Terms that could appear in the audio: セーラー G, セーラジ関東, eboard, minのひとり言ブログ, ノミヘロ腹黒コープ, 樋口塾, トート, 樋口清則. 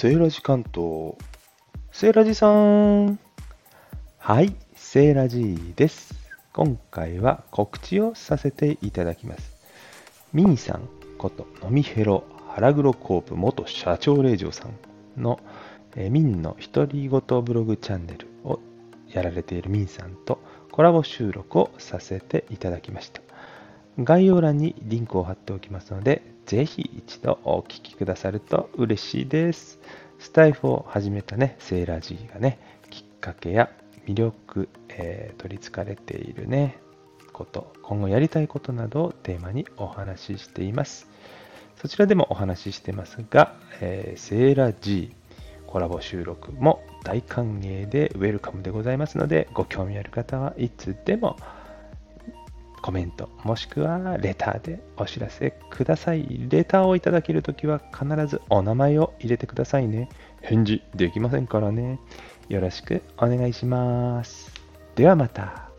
セーラジ関東、セーラジさん。はい、セーラジです。今回は告知をさせていただきます。ミニさんことノミヘロ腹黒コープ元社長令嬢さんのミンの独り言ブログチャンネルをやられているミンさんとコラボ収録をさせていただきました。概要欄にリンクを貼っておきますので、ぜひ一度お聞きくださると嬉しいです。スタイフを始めたセーラー G がきっかけや魅力、取り憑かれていること、今後やりたいことなどをテーマにお話ししています。そちらでもお話ししてますが、セーラー G コラボ収録も大歓迎でウェルカムでございますので、ご興味ある方はいつでもコメントもしくはレターでお知らせください。レターをいただけるときは必ずお名前を入れてくださいね。返事できませんからね。よろしくお願いします。ではまた。